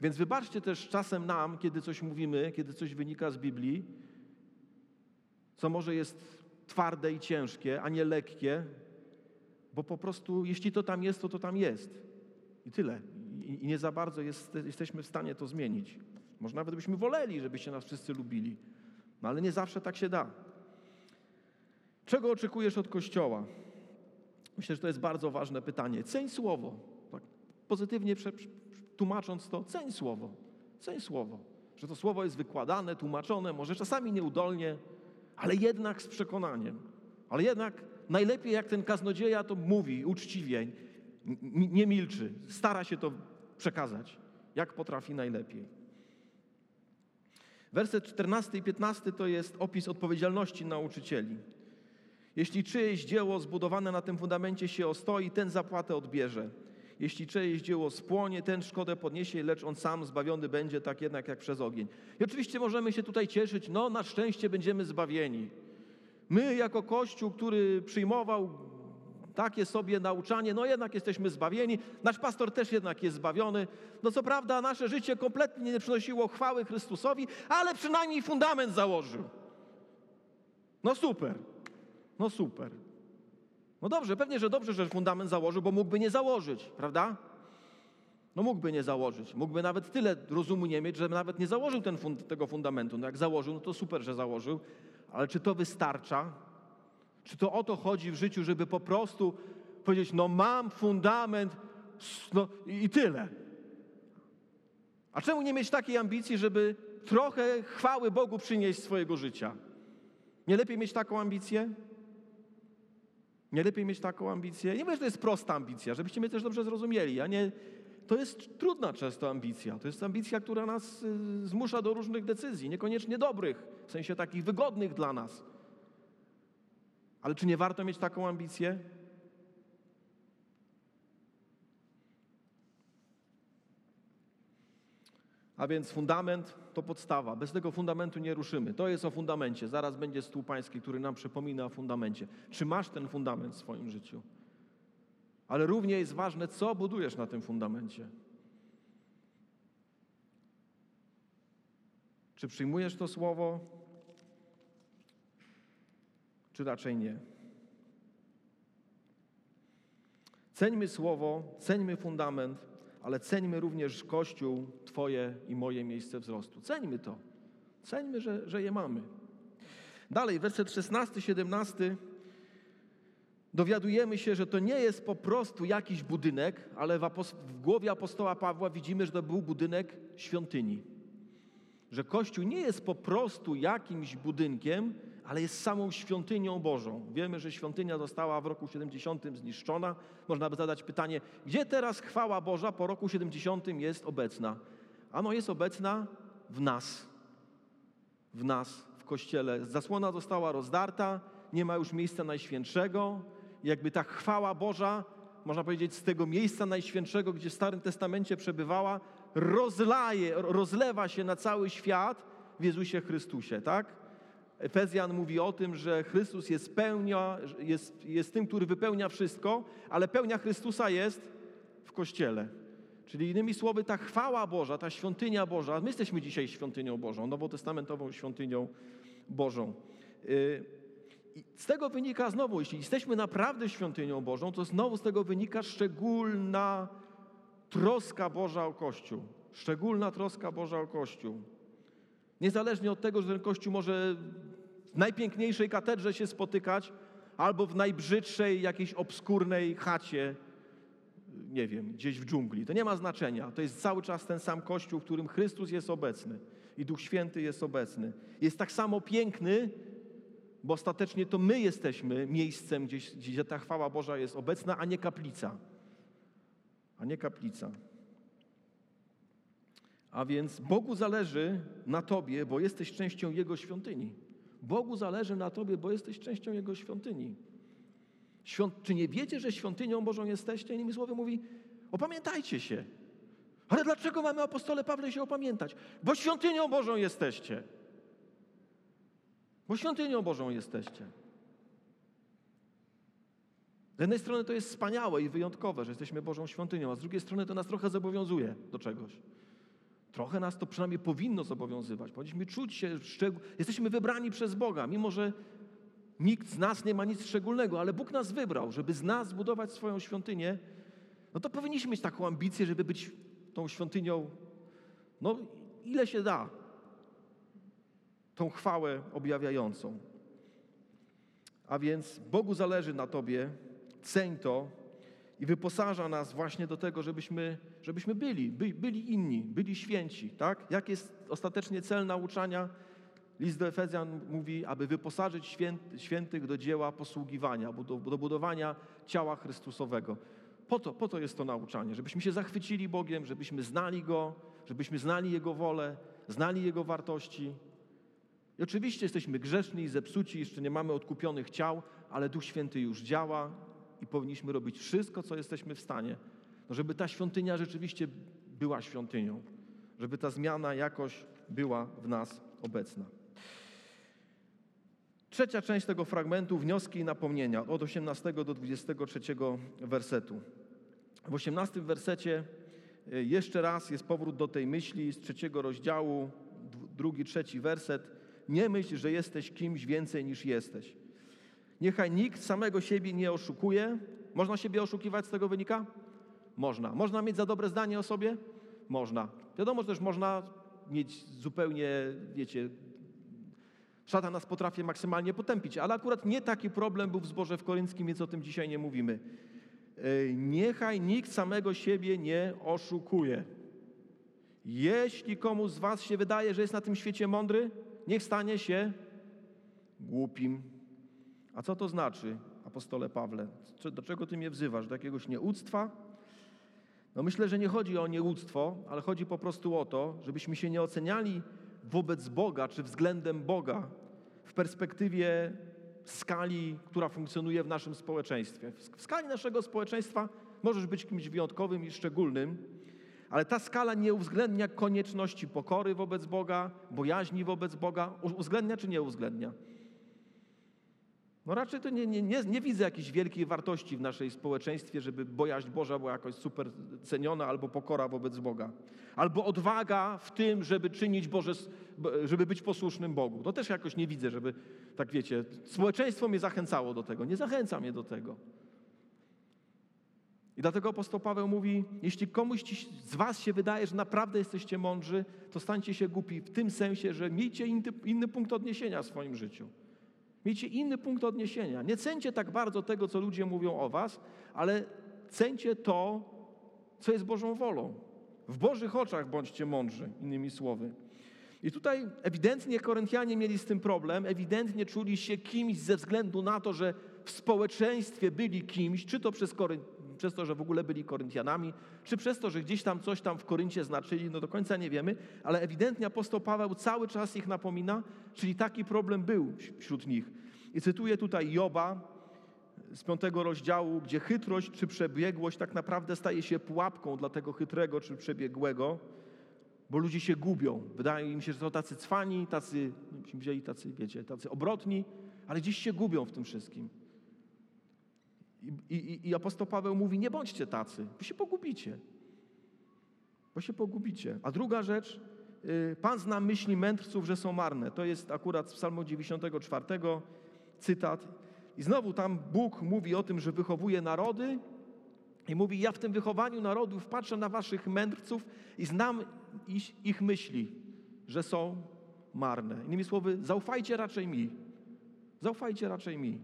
Więc wybaczcie też czasem nam, kiedy coś mówimy, kiedy coś wynika z Biblii, co może jest twarde i ciężkie, a nie lekkie, bo po prostu jeśli to tam jest, to to tam jest. I tyle. I nie za bardzo jest, jesteśmy w stanie to zmienić. Może nawet byśmy woleli, żebyście nas wszyscy lubili. No ale nie zawsze tak się da. Czego oczekujesz od Kościoła? Myślę, że to jest bardzo ważne pytanie. Ceń Słowo. Tak pozytywnie prze, tłumacząc to, ceń Słowo. Ceń Słowo. Że to Słowo jest wykładane, tłumaczone, może czasami nieudolnie, ale jednak z przekonaniem. Ale jednak najlepiej jak ten kaznodzieja to mówi uczciwie. Nie milczy. Stara się to przekazać, jak potrafi najlepiej. Werset czternasty i piętnasty to jest opis odpowiedzialności nauczycieli. Jeśli czyjeś dzieło zbudowane na tym fundamencie się ostoi, ten zapłatę odbierze. Jeśli czyjeś dzieło spłonie, ten szkodę podniesie, lecz on sam zbawiony będzie, tak jednak jak przez ogień. I oczywiście możemy się tutaj cieszyć, no na szczęście będziemy zbawieni. My jako Kościół, który przyjmował takie sobie nauczanie, no jednak jesteśmy zbawieni, nasz pastor też jednak jest zbawiony. No co prawda nasze życie kompletnie nie przynosiło chwały Chrystusowi, ale przynajmniej fundament założył. No super, no super. No dobrze, pewnie, że dobrze, że fundament założył, bo mógłby nie założyć, prawda? No mógłby nie założyć, mógłby nawet tyle rozumu nie mieć, że nawet nie założył ten fund, tego fundamentu. No jak założył, no to super, że założył, ale czy to wystarcza? Czy to o to chodzi w życiu, żeby po prostu powiedzieć, no mam fundament no, i tyle. A czemu nie mieć takiej ambicji, żeby trochę chwały Bogu przynieść swojego życia. Nie lepiej mieć taką ambicję? Nie lepiej mieć taką ambicję? Nie mówię, że to jest prosta ambicja, żebyście mnie też dobrze zrozumieli. A nie, to jest trudna często ambicja. To jest ambicja, która nas zmusza do różnych decyzji, niekoniecznie dobrych, w sensie takich wygodnych dla nas. Ale czy nie warto mieć taką ambicję? A więc fundament to podstawa. Bez tego fundamentu nie ruszymy. To jest o fundamencie. Zaraz będzie stół pański, który nam przypomina o fundamencie. Czy masz ten fundament w swoim życiu? Ale równie jest ważne, co budujesz na tym fundamencie. Czy przyjmujesz to słowo, czy raczej nie? Ceńmy słowo, ceńmy fundament, ale ceńmy również Kościół, Twoje i moje miejsce wzrostu. Ceńmy to. Ceńmy, że, że je mamy. Dalej, werset szesnasty, siedemnasty. Dowiadujemy się, że to nie jest po prostu jakiś budynek, ale w, w głowie apostoła Pawła widzimy, że to był budynek świątyni. Że Kościół nie jest po prostu jakimś budynkiem, ale jest samą świątynią Bożą. Wiemy, że świątynia została w roku siedemdziesiątym zniszczona. Można by zadać pytanie, gdzie teraz chwała Boża po roku siedemdziesiątym jest obecna? Ano jest obecna w nas. W nas, w Kościele. Zasłona została rozdarta, nie ma już miejsca najświętszego. Jakby ta chwała Boża, można powiedzieć, z tego miejsca najświętszego, gdzie w Starym Testamencie przebywała, rozlaje, rozlewa się na cały świat w Jezusie Chrystusie, tak? Efezjan mówi o tym, że Chrystus jest, pełnia, jest, jest tym, który wypełnia wszystko, ale pełnia Chrystusa jest w Kościele. Czyli innymi słowy, ta chwała Boża, ta świątynia Boża, my jesteśmy dzisiaj świątynią Bożą, nowotestamentową świątynią Bożą. I z tego wynika znowu, jeśli jesteśmy naprawdę świątynią Bożą, to znowu z tego wynika szczególna troska Boża o Kościół. Szczególna troska Boża o Kościół. Niezależnie od tego, że ten Kościół może w najpiękniejszej katedrze się spotykać albo w najbrzydszej, jakiejś obskurnej chacie, nie wiem, gdzieś w dżungli. To nie ma znaczenia. To jest cały czas ten sam Kościół, w którym Chrystus jest obecny i Duch Święty jest obecny. Jest tak samo piękny, bo ostatecznie to my jesteśmy miejscem, gdzieś, gdzie ta chwała Boża jest obecna, a nie kaplica. A nie kaplica. A więc Bogu zależy na Tobie, bo jesteś częścią Jego świątyni. Bogu zależy na Tobie, bo jesteś częścią Jego świątyni. Świąt... Czy nie wiecie, że świątynią Bożą jesteście? Innymi słowy mówi, opamiętajcie się. Ale dlaczego mamy apostole Pawle się opamiętać? Bo świątynią Bożą jesteście. Bo świątynią Bożą jesteście. Z jednej strony to jest wspaniałe i wyjątkowe, że jesteśmy Bożą świątynią, a z drugiej strony to nas trochę zobowiązuje do czegoś. Trochę nas to przynajmniej powinno zobowiązywać. Powinniśmy czuć się, szczeg- jesteśmy wybrani przez Boga, mimo że nikt z nas nie ma nic szczególnego, ale Bóg nas wybrał, żeby z nas zbudować swoją świątynię. No to powinniśmy mieć taką ambicję, żeby być tą świątynią, no ile się da, tą chwałę objawiającą. A więc Bogu zależy na Tobie, ceń to, i wyposaża nas właśnie do tego, żebyśmy, żebyśmy byli, by, byli inni, byli święci, tak? Jak jest ostatecznie cel nauczania? List do Efezjan mówi, aby wyposażyć święty, świętych do dzieła posługiwania, do, do budowania ciała Chrystusowego. Po to, po to jest to nauczanie, żebyśmy się zachwycili Bogiem, żebyśmy znali Go, żebyśmy znali Jego wolę, znali Jego wartości. I oczywiście jesteśmy grzeszni, zepsuci, jeszcze nie mamy odkupionych ciał, ale Duch Święty już działa. I powinniśmy robić wszystko, co jesteśmy w stanie, no żeby ta świątynia rzeczywiście była świątynią. Żeby ta zmiana jakoś była w nas obecna. Trzecia część tego fragmentu, wnioski i napomnienia, od osiemnastego do dwudziestego trzeciego wersetu. W osiemnastym wersecie jeszcze raz jest powrót do tej myśli z trzeciego rozdziału, drugi, trzeci werset. Nie myśl, że jesteś kimś więcej niż jesteś. Niechaj nikt samego siebie nie oszukuje. Można siebie oszukiwać, z tego wynika? Można. Można mieć za dobre zdanie o sobie? Można. Wiadomo, że też można mieć zupełnie, wiecie, szatan nas potrafi maksymalnie potępić, ale akurat nie taki problem był w zborze w Korynckim, więc o tym dzisiaj nie mówimy. Niechaj nikt samego siebie nie oszukuje. Jeśli komu z was się wydaje, że jest na tym świecie mądry, niech stanie się głupim. A co to znaczy, apostole Pawle? Do czego ty mnie wzywasz? Do jakiegoś nieuctwa? No myślę, że nie chodzi o nieuctwo, ale chodzi po prostu o to, żebyśmy się nie oceniali wobec Boga czy względem Boga w perspektywie skali, która funkcjonuje w naszym społeczeństwie. W skali naszego społeczeństwa możesz być kimś wyjątkowym i szczególnym, ale ta skala nie uwzględnia konieczności pokory wobec Boga, bojaźni wobec Boga. Uwzględnia czy nie uwzględnia? No raczej to nie, nie, nie, nie widzę jakiejś wielkiej wartości w naszej społeczeństwie, żeby bojaźń Boża była jakoś super ceniona, albo pokora wobec Boga. Albo odwaga w tym, żeby czynić Boże, żeby być posłusznym Bogu. To też jakoś nie widzę, żeby, tak wiecie, społeczeństwo mnie zachęcało do tego. Nie zachęca mnie do tego. I dlatego apostoł Paweł mówi, jeśli komuś z was się wydaje, że naprawdę jesteście mądrzy, to stańcie się głupi w tym sensie, że miejcie inny, inny punkt odniesienia w swoim życiu. Miejcie inny punkt odniesienia. Nie ceńcie tak bardzo tego, co ludzie mówią o was, ale ceńcie to, co jest Bożą wolą. W Bożych oczach bądźcie mądrzy, innymi słowy. I tutaj ewidentnie Koryntianie mieli z tym problem, ewidentnie czuli się kimś ze względu na to, że w społeczeństwie byli kimś, czy to przez Koryntian, przez to, że w ogóle byli Koryntianami, czy przez to, że gdzieś tam coś tam w Koryncie znaczyli, no do końca nie wiemy, ale ewidentnie apostoł Paweł cały czas ich napomina, czyli taki problem był wśród nich. I cytuję tutaj Joba z piątego rozdziału, gdzie chytrość czy przebiegłość tak naprawdę staje się pułapką dla tego chytrego czy przebiegłego, bo ludzie się gubią. Wydaje im się, że to tacy cwani, tacy, myśmy wzięli tacy, wiecie, tacy obrotni, ale gdzieś się gubią w tym wszystkim. I, i, I apostoł Paweł mówi, nie bądźcie tacy, bo się pogubicie. Bo się pogubicie. A druga rzecz, Pan zna myśli mędrców, że są marne. To jest akurat z Psalmu dziewięćdziesiątego czwartego, cytat. I znowu tam Bóg mówi o tym, że wychowuje narody i mówi, ja w tym wychowaniu narodów patrzę na waszych mędrców i znam ich, ich myśli, że są marne. Innymi słowy, zaufajcie raczej mi. Zaufajcie raczej mi.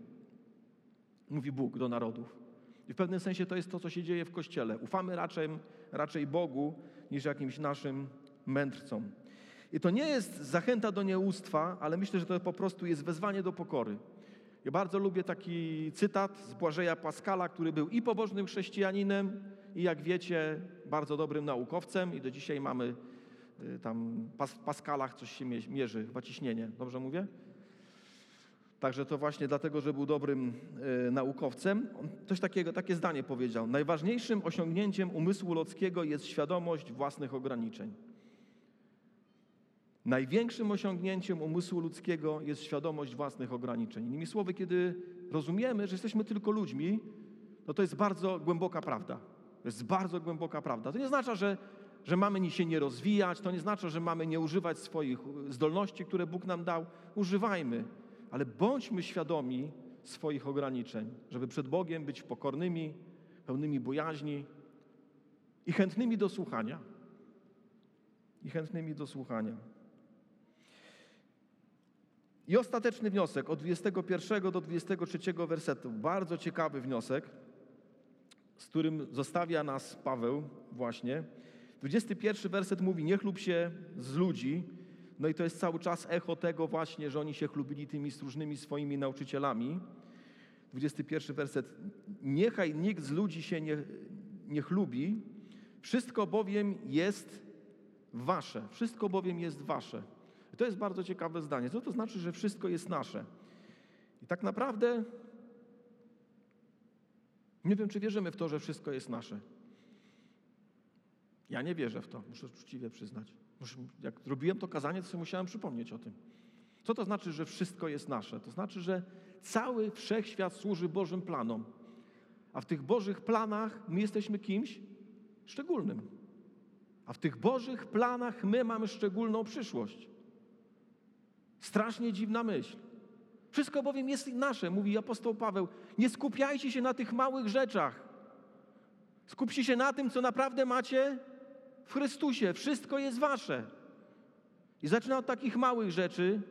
Mówi Bóg do narodów. I w pewnym sensie to jest to, co się dzieje w Kościele. Ufamy raczej, raczej Bogu niż jakimś naszym mędrcom. I to nie jest zachęta do nieustwa, ale myślę, że to po prostu jest wezwanie do pokory. Ja bardzo lubię taki cytat z Błażeja Pascala, który był i pobożnym chrześcijaninem, i jak wiecie, bardzo dobrym naukowcem. I do dzisiaj mamy y, tam pas, w Pascalach coś się mierzy, chyba ciśnienie. Dobrze mówię? Także to właśnie dlatego, że był dobrym y, naukowcem. On coś takiego, takie zdanie powiedział. Najważniejszym osiągnięciem umysłu ludzkiego jest świadomość własnych ograniczeń. Największym osiągnięciem umysłu ludzkiego jest świadomość własnych ograniczeń. Innymi słowy, kiedy rozumiemy, że jesteśmy tylko ludźmi, no to jest bardzo głęboka prawda. To jest bardzo głęboka prawda. To nie znaczy, że, że mamy się nie rozwijać, to nie znaczy, że mamy nie używać swoich zdolności, które Bóg nam dał. Używajmy. Ale bądźmy świadomi swoich ograniczeń, żeby przed Bogiem być pokornymi, pełnymi bojaźni i chętnymi do słuchania. I chętnymi do słuchania. I ostateczny wniosek od dwudziestego pierwszego do dwudziestego trzeciego wersetu. Bardzo ciekawy wniosek, z którym zostawia nas Paweł właśnie. dwudziesty pierwszy werset mówi, nie chlub się z ludzi. No i to jest cały czas echo tego właśnie, że oni się chlubili tymi różnymi swoimi nauczycielami. dwudziesty pierwszy werset. Niechaj nikt z ludzi się nie, nie chlubi, wszystko bowiem jest wasze. Wszystko bowiem jest wasze. I to jest bardzo ciekawe zdanie. Co to znaczy, że wszystko jest nasze? I tak naprawdę nie wiem, czy wierzymy w to, że wszystko jest nasze. Ja nie wierzę w to, muszę uczciwie przyznać. Jak robiłem to kazanie, to sobie musiałem przypomnieć o tym. Co to znaczy, że wszystko jest nasze? To znaczy, że cały wszechświat służy Bożym planom. A w tych Bożych planach my jesteśmy kimś szczególnym. A w tych Bożych planach my mamy szczególną przyszłość. Strasznie dziwna myśl. Wszystko bowiem jest nasze, mówi apostoł Paweł. Nie skupiajcie się na tych małych rzeczach. Skupcie się na tym, co naprawdę macie w Chrystusie. Wszystko jest wasze. I zaczyna od takich małych rzeczy,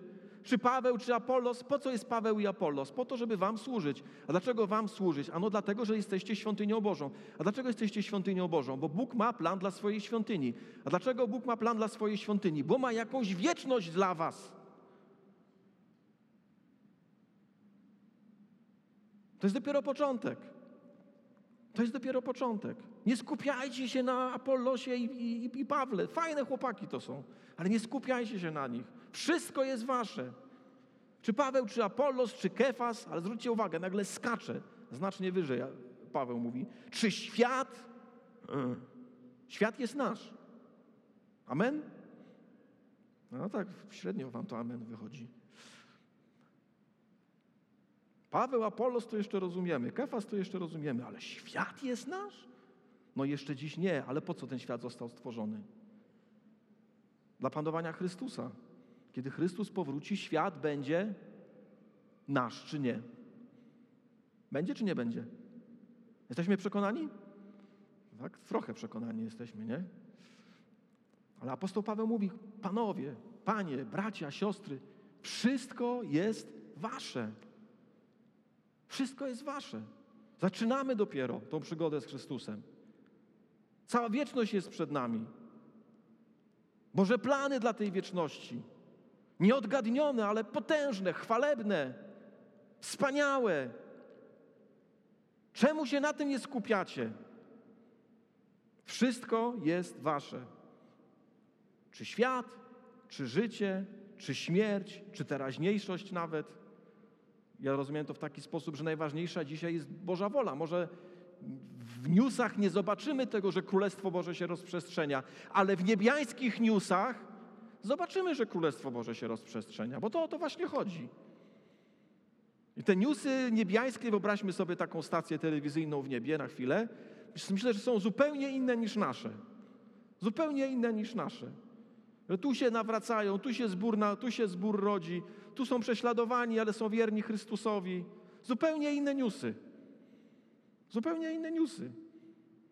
czy Paweł, czy Apollos. Po co jest Paweł i Apollos? Po to, żeby wam służyć. A dlaczego wam służyć? Ano dlatego, że jesteście świątynią Bożą. A dlaczego jesteście świątynią Bożą? Bo Bóg ma plan dla swojej świątyni. A dlaczego Bóg ma plan dla swojej świątyni? Bo ma jakąś wieczność dla was. To jest dopiero początek. To jest dopiero początek. Nie skupiajcie się na Apollosie i, i, i Pawle. Fajne chłopaki to są, ale nie skupiajcie się na nich. Wszystko jest wasze. Czy Paweł, czy Apollos, czy Kefas, ale zwróćcie uwagę, nagle skacze znacznie wyżej, Paweł mówi. Czy świat? Świat jest nasz. Amen? No tak, średnio wam to amen wychodzi. Paweł, Apollos to jeszcze rozumiemy, Kefas to jeszcze rozumiemy, ale świat jest nasz? No jeszcze dziś nie, ale po co ten świat został stworzony? Dla panowania Chrystusa. Kiedy Chrystus powróci, świat będzie nasz, czy nie? Będzie, czy nie będzie? Jesteśmy przekonani? Tak, trochę przekonani jesteśmy, nie? Ale apostoł Paweł mówi, panowie, panie, bracia, siostry, wszystko jest wasze. Wszystko jest wasze. Zaczynamy dopiero tą przygodę z Chrystusem. Cała wieczność jest przed nami. Boże plany dla tej wieczności. Nieodgadnione, ale potężne, chwalebne, wspaniałe. Czemu się na tym nie skupiacie? Wszystko jest wasze. Czy świat, czy życie, czy śmierć, czy teraźniejszość nawet. Ja rozumiem to w taki sposób, że najważniejsza dzisiaj jest Boża wola. Może w newsach nie zobaczymy tego, że Królestwo Boże się rozprzestrzenia, ale w niebiańskich newsach zobaczymy, że Królestwo Boże się rozprzestrzenia, bo to o to właśnie chodzi. I te newsy niebiańskie, wyobraźmy sobie taką stację telewizyjną w niebie na chwilę, myślę, że są zupełnie inne niż nasze. Zupełnie inne niż nasze. Że tu się nawracają, tu się zbór, tu się zbór rodzi, tu są prześladowani, ale są wierni Chrystusowi. Zupełnie inne newsy. Zupełnie inne newsy.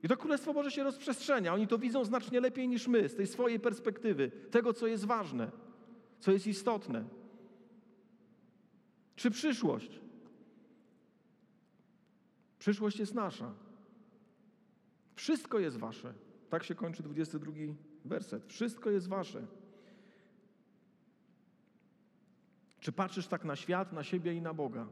I to Królestwo Boże się rozprzestrzenia. Oni to widzą znacznie lepiej niż my, z tej swojej perspektywy, tego, co jest ważne, co jest istotne. Czy przyszłość? Przyszłość jest nasza. Wszystko jest wasze. Tak się kończy dwudziesty drugi werset. Wszystko jest wasze. Czy patrzysz tak na świat, na siebie i na Boga?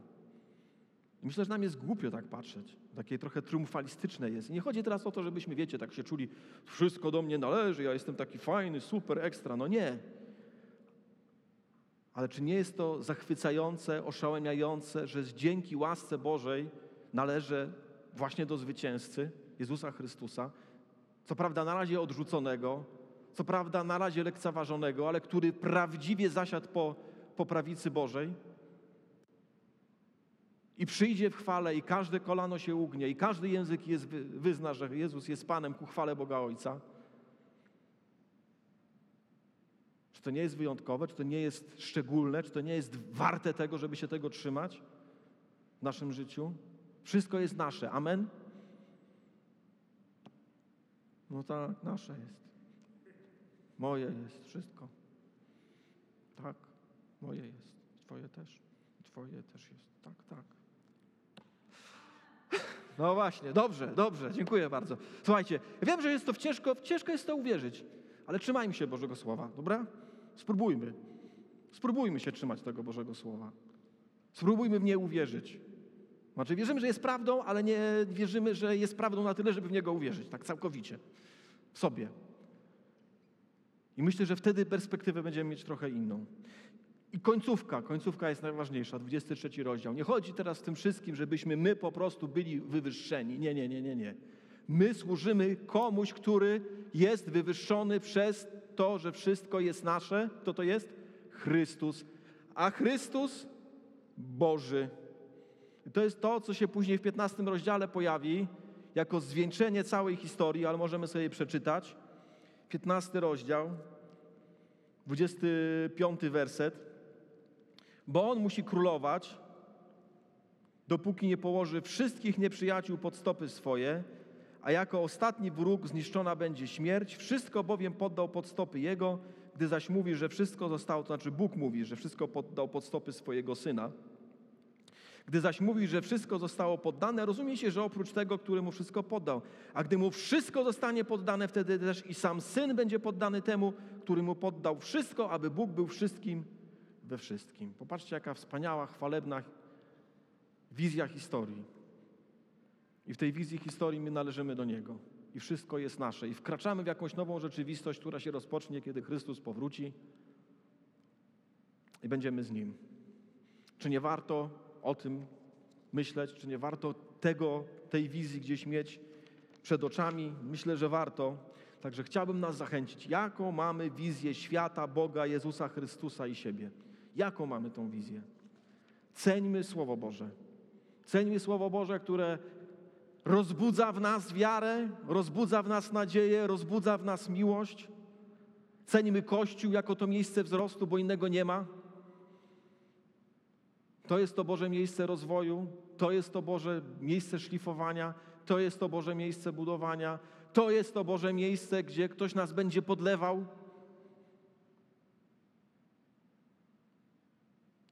Myślę, że nam jest głupio tak patrzeć. Takie trochę triumfalistyczne jest. I nie chodzi teraz o to, żebyśmy, wiecie, tak się czuli, wszystko do mnie należy, ja jestem taki fajny, super, ekstra. No nie. Ale czy nie jest to zachwycające, oszałamiające, że dzięki łasce Bożej należy właśnie do zwycięzcy, Jezusa Chrystusa, co prawda na razie odrzuconego, co prawda na razie lekceważonego, ale który prawdziwie zasiadł po, po prawicy Bożej i przyjdzie w chwale i każde kolano się ugnie i każdy język jest, wyzna, że Jezus jest Panem ku chwale Boga Ojca. Czy to nie jest wyjątkowe? Czy to nie jest szczególne? Czy to nie jest warte tego, żeby się tego trzymać w naszym życiu? Wszystko jest nasze. Amen? No tak, nasze jest. Moje jest wszystko. Tak, moje jest. Twoje też. Twoje też jest. Tak, tak. No właśnie, dobrze, dobrze. Dziękuję bardzo. Słuchajcie, wiem, że jest to ciężko, ciężko jest to uwierzyć, ale trzymajmy się Bożego Słowa, dobra? Spróbujmy. Spróbujmy się trzymać tego Bożego Słowa. Spróbujmy w nie uwierzyć. Znaczy wierzymy, że jest prawdą, ale nie wierzymy, że jest prawdą na tyle, żeby w niego uwierzyć. Tak całkowicie. W sobie. I myślę, że wtedy perspektywę będziemy mieć trochę inną. I końcówka. Końcówka jest najważniejsza. dwudziesty trzeci rozdział. Nie chodzi teraz w tym wszystkim, żebyśmy my po prostu byli wywyższeni. Nie, nie, nie, nie, nie. My służymy komuś, który jest wywyższony przez to, że wszystko jest nasze. Kto to jest? Chrystus. A Chrystus Boży. I to jest to, co się później w piętnastym rozdziale pojawi jako zwieńczenie całej historii, ale możemy sobie przeczytać. piętnasty rozdział, dwudziesty piąty werset. Bo on musi królować, dopóki nie położy wszystkich nieprzyjaciół pod stopy swoje, a jako ostatni wróg zniszczona będzie śmierć. Wszystko bowiem poddał pod stopy jego, Gdy zaś mówi, że wszystko zostało, to znaczy Bóg mówi, że wszystko poddał pod stopy swojego Syna. Gdy zaś mówi, że wszystko zostało poddane, rozumie się, że oprócz tego, który mu wszystko poddał. A gdy mu wszystko zostanie poddane, wtedy też i sam Syn będzie poddany temu, który mu poddał wszystko, aby Bóg był wszystkim we wszystkim. Popatrzcie, jaka wspaniała, chwalebna wizja historii. I w tej wizji historii my należymy do Niego. I wszystko jest nasze. I wkraczamy w jakąś nową rzeczywistość, która się rozpocznie, kiedy Chrystus powróci. I będziemy z Nim. Czy nie warto o tym myśleć? Czy nie warto tego, tej wizji gdzieś mieć przed oczami? Myślę, że warto. Także chciałbym nas zachęcić. Jaką mamy wizję świata, Boga, Jezusa Chrystusa i siebie? Jaką mamy tą wizję? Ceńmy Słowo Boże. Ceńmy Słowo Boże, które rozbudza w nas wiarę, rozbudza w nas nadzieję, rozbudza w nas miłość. Ceńmy Kościół jako to miejsce wzrostu, bo innego nie ma. To jest to Boże miejsce rozwoju, to jest to Boże miejsce szlifowania, to jest to Boże miejsce budowania, to jest to Boże miejsce, gdzie ktoś nas będzie podlewał.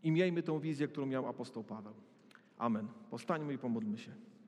I miejmy tą wizję, którą miał apostoł Paweł. Amen. Powstańmy i pomódlmy się.